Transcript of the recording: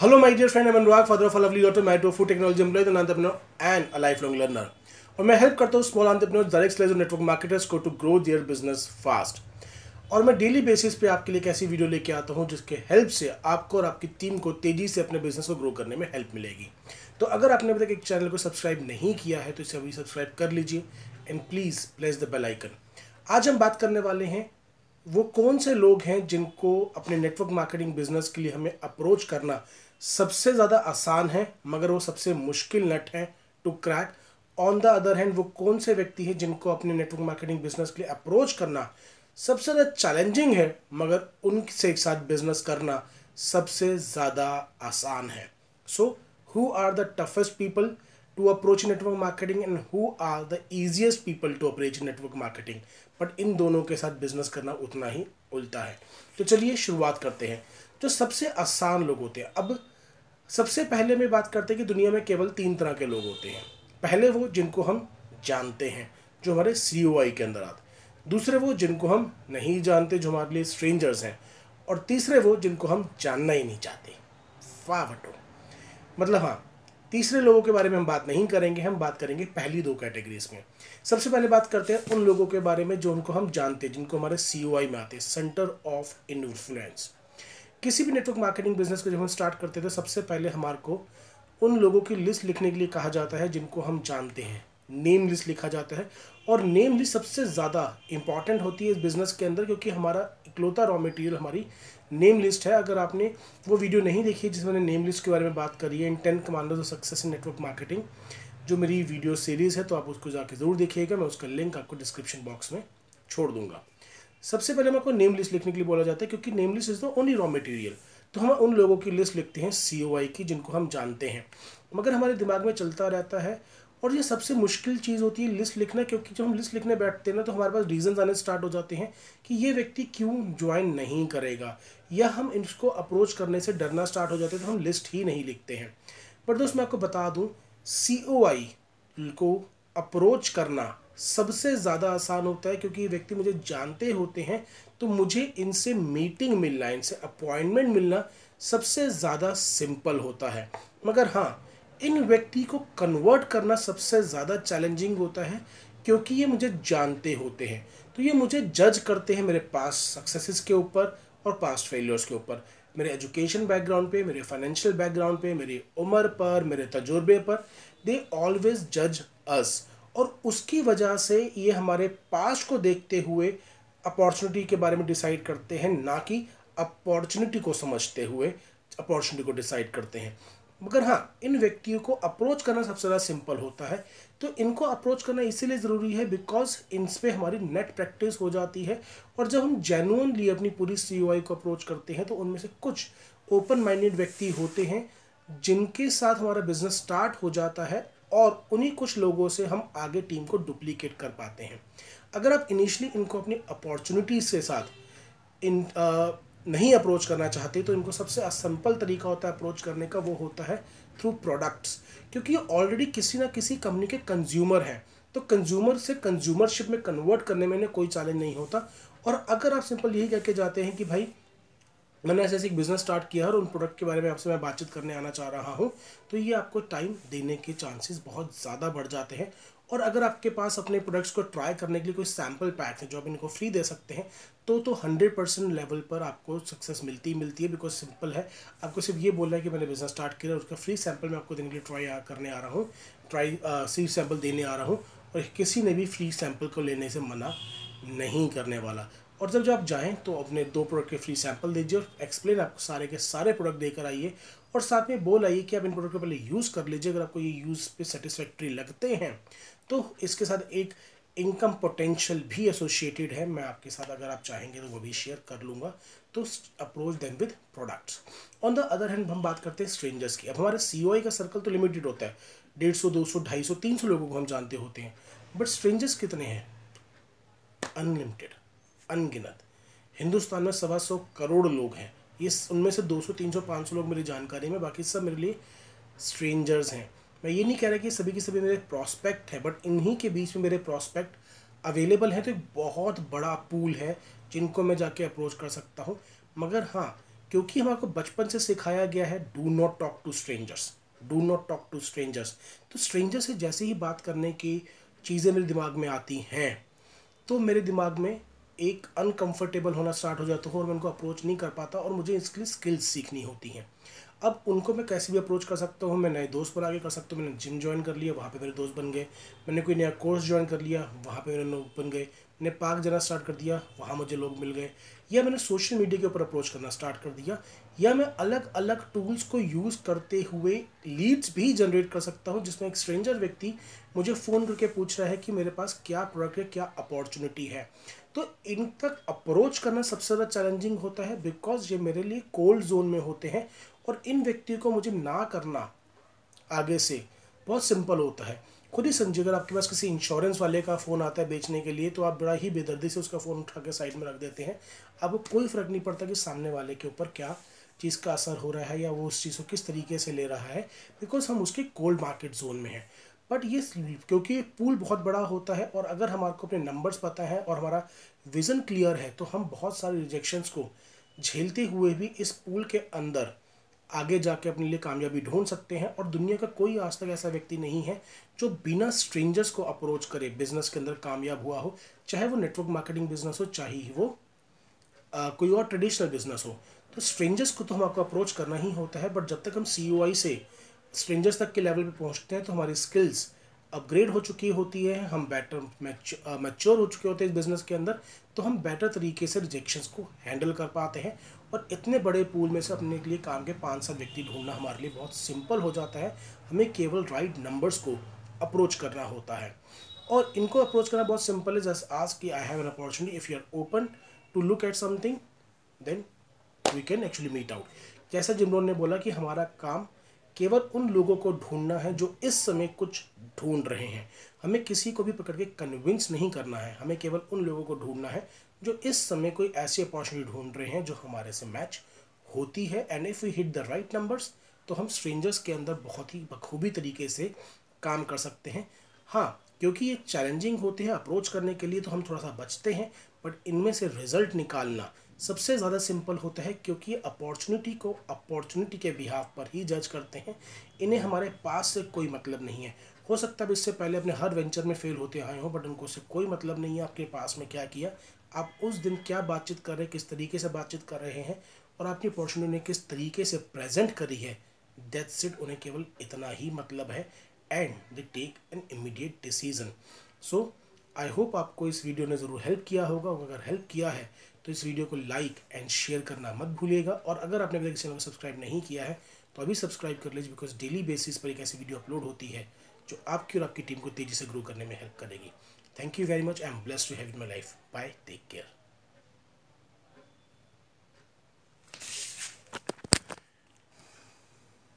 Hello my dear friend, I am Anurag, father of a lovely daughter, married to a food technology employ, an entrepreneur and a life long learner. और मैं help करता हूँ small entrepreneurs, direct sellers और network marketers को to grow their business fast. और मैं daily basis पे आपके लिए एक ऐसी वीडियो लेके आता हूँ जिसके हेल्प से आपको और आपकी टीम को तेजी से अपने बिजनेस को ग्रो करने में हेल्प मिलेगी। तो अगर आपने अभी तक एक चैनल को सब्सक्राइब नहीं किया है तो इसे अभी सब्सक्राइब कर लीजिए and please press the bell icon. आज हम बात करने वाले हैं वो कौन से लोग हैं जिनको अपने नेटवर्क मार्केटिंग बिजनेस के लिए हमें अप्रोच करना सबसे ज़्यादा आसान है, मगर वो सबसे मुश्किल नट है to crack. On the other hand, वो कौन से व्यक्ति हैं जिनको अपने नेटवर्क मार्केटिंग बिजनेस के लिए अप्रोच करना सबसे ज़्यादा चैलेंजिंग है, मगर उनसे एक साथ बिजनेस करना सबसे ज़्यादा आसान है। So who are the toughest people to approach network marketing and who are the easiest people to approach network marketing, but इन दोनों के साथ बिजनेस करना उतना ही उल्टा है। तो चलिए शुरुआत करते हैं जो सबसे आसान लोग होते हैं। अब सबसे पहले मैं बात करते हैं कि दुनिया में केवल तीन तरह के लोग होते हैं। पहले वो जिनको हम जानते हैं जो हमारे COI के अंदर आते, दूसरे वो जिनको हम नहीं जानते जो हमारे लिए स्ट्रेंजर्स हैं, और तीसरे वो जिनको हम जानना ही नहीं चाहते। फावटो मतलब हाँ, तीसरे लोगों के बारे में हम बात नहीं करेंगे, हम बात करेंगे पहली दो कैटेगरीज में। सबसे पहले बात करते हैं उन लोगों के बारे में जो उनको हम जानते हैं, जिनको हमारे COI में आते हैं, सेंटर ऑफ इन्फ्लुएंस। किसी भी नेटवर्क मार्केटिंग बिजनेस को जब हम स्टार्ट करते थे, सबसे पहले हमारे को उन लोगों की लिस्ट लिखने के लिए कहा जाता है जिनको हम जानते हैं, नेम लिस्ट लिखा जाता है। और नेम लिस्ट सबसे ज़्यादा इंपॉर्टेंट होती है इस बिज़नेस के अंदर, क्योंकि हमारा इकलौता रॉ मटेरियल हमारी नेम लिस्ट है। अगर आपने वो वीडियो नहीं देखी है जिसमें मैंने नेम लिस्ट के बारे में बात करी है, इन 10 commanders of success in network marketing, जो मेरी वीडियो सीरीज़ है, तो आप उसको जाके ज़रूर देखिएगा। मैं उसका लिंक आपको डिस्क्रिप्शन बॉक्स में छोड़ दूँगा। सबसे पहले मेरे को नेम लिस्ट लिखने के लिए बोला जाता है, क्योंकि name list is the only raw material. तो हम उन लोगों की लिस्ट लिखते हैं COI की जिनको हम जानते हैं, मगर हमारे दिमाग में चलता रहता है। और ये सबसे मुश्किल चीज़ होती है लिस्ट लिखना, क्योंकि जब हम लिस्ट लिखने बैठते हैं ना, तो हमारे पास रीजंस आने स्टार्ट हो जाते हैं कि ये व्यक्ति क्यों ज्वाइन नहीं करेगा, या हम इसको अप्रोच करने से डरना स्टार्ट हो जाते हैं, तो हम लिस्ट ही नहीं लिखते हैं। पर दोस्त मैं आपको बता दूं, COI को अप्रोच करना सबसे ज़्यादा आसान होता है, क्योंकि ये व्यक्ति मुझे जानते होते हैं, तो मुझे इनसे मीटिंग मिलना, इनसे अपॉइंटमेंट मिलना सबसे ज़्यादा सिंपल होता है। मगर हाँ, इन व्यक्ति को कन्वर्ट करना सबसे ज़्यादा चैलेंजिंग होता है, क्योंकि ये मुझे जानते होते हैं, तो ये मुझे जज करते हैं मेरे पास्ट सक्सेसेस के ऊपर और पास्ट फेलियर्स के ऊपर, मेरे एजुकेशन बैकग्राउंड पे, मेरे फाइनेंशियल बैकग्राउंड पे, मेरी उम्र पर, मेरे तजुर्बे पर। दे ऑलवेज जज अस, और उसकी वजह से ये हमारे पास्ट को देखते हुए अपॉर्चुनिटी के बारे में डिसाइड करते हैं, ना कि अपॉर्चुनिटी को समझते हुए अपॉर्चुनिटी को डिसाइड करते हैं। मगर हाँ, इन व्यक्तियों को अप्रोच करना सबसे ज़्यादा सिंपल होता है। तो इनको अप्रोच करना इसीलिए ज़रूरी है बिकॉज इन पर हमारी नेट प्रैक्टिस हो जाती है, और जब हम जेन्युइनली अपनी पूरी COI को अप्रोच करते हैं, तो उनमें से कुछ ओपन माइंडेड व्यक्ति होते हैं जिनके साथ हमारा बिजनेस स्टार्ट हो जाता है, और उन्हीं कुछ लोगों से हम आगे टीम को डुप्लीकेट कर पाते हैं। अगर आप इनिशियली इनको अपनी अपॉर्चुनिटीज़ के साथ नहीं अप्रोच करना चाहते, तो इनको सबसे सिंपल तरीका होता है अप्रोच करने का, वो होता है थ्रू प्रोडक्ट्स, क्योंकि ये ऑलरेडी किसी ना किसी कंपनी के कंज्यूमर हैं, तो कंज्यूमर से कंज्यूमरशिप में कन्वर्ट करने में कोई चैलेंज नहीं होता। और अगर आप सिंपल यही कह के जाते हैं कि भाई मैंने ऐसे एक बिज़नेस स्टार्ट किया है और उन प्रोडक्ट के बारे में आपसे मैं बातचीत करने आना चाह रहा हूँ, तो ये आपको टाइम देने के चांसेस बहुत ज़्यादा बढ़ जाते हैं। और अगर आपके पास अपने प्रोडक्ट्स को ट्राई करने के लिए कोई सैम्पल पैक है जो आप इनको फ्री दे सकते हैं, तो 100% लेवल पर आपको सक्सेस मिलती है, बिकॉज सिंपल है। आपको सिर्फ ये बोलना है कि मैंने बिजनेस स्टार्ट किया और उसका फ्री सैम्पल मैं आपको देने के लिए फ्री सैम्पल देने आ रहा हूँ, और किसी ने भी फ्री सैम्पल को लेने से मना नहीं करने वाला। और जब आप जाएँ तो अपने 2 प्रोडक्ट के फ्री सैम्पल दीजिए और एक्सप्लेन आपको सारे के सारे प्रोडक्ट देकर आइए, और साथ में बोल आइए कि आप इन प्रोडक्ट को पहले यूज़ कर लीजिए। अगर आपको ये यूज़ पे सेटिस्फैक्ट्री लगते हैं तो इसके साथ एक इनकम पोटेंशियल भी एसोसिएटेड है, मैं आपके साथ अगर आप चाहेंगे तो वो भी शेयर कर लूँगा। तो approach them with products. On the other hand हम बात करते हैं स्ट्रेंजर्स की। अब हमारे COI का सर्कल तो लिमिटेड होता है, 150, 200, 250, 300 लोगों को हम जानते होते हैं, बट स्ट्रेंजर्स कितने हैं? अनलिमिटेड, अनगिनत। हिंदुस्तान में 125 करोड़ लोग हैं, ये उनमें से 200, 300, 500 लोग मेरी जानकारी में, बाकी सब मेरे लिए स्ट्रेंजर्स हैं। मैं ये नहीं कह रहा कि सभी के सभी मेरे प्रॉस्पेक्ट हैं, बट इन्हीं के बीच में मेरे प्रॉस्पेक्ट अवेलेबल हैं, तो एक बहुत बड़ा पूल है जिनको मैं जाके अप्रोच कर सकता हूँ। मगर हाँ, क्योंकि हमारे को बचपन से सिखाया गया है do not talk to strangers. तो स्ट्रेंजर से जैसे ही बात करने की चीज़ें मेरे दिमाग में आती हैं तो मेरे दिमाग में एक अनकंफर्टेबल होना स्टार्ट हो जाता है और मैं उनको अप्रोच नहीं कर पाता और मुझे इसके लिए स्किल्स सीखनी होती हैं। अब उनको मैं कैसे भी अप्रोच कर सकता हूँ, मैं नए दोस्त बना के कर सकता हूँ। मैंने जिम ज्वाइन कर लिया, वहाँ पे मेरे दोस्त बन गए। मैंने कोई नया कोर्स ज्वाइन कर लिया, वहाँ पे मेरे लोग बन गए। मैंने पार्क जाना स्टार्ट कर दिया, वहाँ मुझे लोग मिल गए। या मैंने सोशल मीडिया के ऊपर अप्रोच करना स्टार्ट कर दिया, या मैं अलग अलग टूल्स को यूज़ करते हुए लीड्स भी जनरेट कर सकता हूँ, जिसमें एक स्ट्रेंजर व्यक्ति मुझे फ़ोन करके पूछ रहा है कि मेरे पास क्या प्रोडक्ट है, क्या अपॉर्चुनिटी है। तो इन तक अप्रोच करना सबसे ज़्यादा चैलेंजिंग होता है, बिकॉज ये मेरे लिए कोल्ड जोन में होते हैं और इन व्यक्तियों को मुझे ना करना आगे से बहुत सिंपल होता है। खुद ही समझिए, अगर आपके पास किसी इंश्योरेंस वाले का फ़ोन आता है बेचने के लिए तो आप बड़ा ही बेदर्दी से उसका फ़ोन उठा के साइड में रख देते हैं। आपको कोई फ़र्क नहीं पड़ता कि सामने वाले के ऊपर क्या चीज़ का असर हो रहा है या वो उस चीज़ को किस तरीके से ले रहा है, बिकॉज हम उसके कोल्ड मार्केट जोन में हैं। बट ये क्योंकि ये पूल बहुत बड़ा होता है और अगर हमारे को अपने नंबर्स पता है और हमारा विज़न क्लियर है तो हम बहुत सारे रिजेक्शंस को झेलते हुए भी इस पूल के अंदर आगे जाके अपने लिए कामयाबी ढूंढ सकते हैं। और दुनिया का कोई आज तक ऐसा व्यक्ति नहीं है जो बिना स्ट्रेंजर्स को अप्रोच करे बिज़नेस के अंदर कामयाब हुआ हो, चाहे वो नेटवर्क मार्केटिंग बिजनेस हो, चाहे वो कोई और ट्रेडिशनल बिजनेस हो। तो स्ट्रेंजर्स को तो हम आपको अप्रोच करना ही होता है, बट जब तक हम COI से स्ट्रेंजर्स तक के लेवल पे पहुंचते हैं तो हमारी स्किल्स अपग्रेड हो चुकी होती है, हम बेटर मैच्योर हो चुके होते हैं इस बिज़नेस के अंदर, तो हम बेटर तरीके से रिजेक्शंस को हैंडल कर पाते हैं। और इतने बड़े पूल में से अपने के लिए काम के 5-7 व्यक्ति ढूंढना हमारे लिए बहुत सिंपल हो जाता है। हमें केवल राइट नंबर्स को अप्रोच करना होता है और इनको अप्रोच करना बहुत सिंपल है। जस्ट आस्क कि I have an opportunity, if you are open to look at something then we can actually meet out. जैसा जिम रॉन ने बोला कि हमारा काम केवल उन लोगों को ढूंढना है जो इस समय कुछ ढूंढ रहे हैं। हमें किसी को भी पकड़ के कन्विंस नहीं करना है, हमें केवल उन लोगों को ढूंढना है जो इस समय कोई ऐसी अपॉर्चुनिटी ढूंढ रहे हैं जो हमारे से मैच होती है। And if we hit the right numbers तो हम स्ट्रेंजर्स के अंदर बहुत ही बखूबी तरीके से काम कर सकते हैं। हाँ, क्योंकि ये चैलेंजिंग होते हैं अप्रोच करने के लिए तो हम थोड़ा सा बचते हैं, बट इनमें से रिजल्ट निकालना सबसे ज़्यादा सिंपल होता है, क्योंकि अपॉर्चुनिटी को अपॉर्चुनिटी के बिहाफ पर ही जज करते हैं। इन्हें हमारे पास से कोई मतलब नहीं है। हो सकता है इससे पहले अपने हर वेंचर में फेल होते आए हों, बट उनको उससे कोई मतलब नहीं है आपके पास में क्या किया, आप उस दिन क्या बातचीत कर रहे हैं, किस तरीके से बातचीत कर रहे हैं और आपकी अपॉर्चुनिटी ने किस तरीके से प्रेजेंट करी है। दैट्स इट, उन्हें केवल इतना ही मतलब है and they take an immediate decision. So I hope आपको इस वीडियो ने ज़रूर हेल्प किया होगा, और अगर हेल्प किया है तो इस वीडियो को लाइक एंड शेयर करना मत भूलिएगा। और अगर आपने अभी तक चैनल को सब्सक्राइब नहीं किया है तो अभी सब्सक्राइब कर लीजिए, बिकॉज डेली बेसिस पर एक ऐसी वीडियो अपलोड होती है जो आपकी और आपकी टीम को तेज़ी से ग्रो करने में हेल्प करेगी। Thank you very much, I am blessed to have in my life. Bye, take care.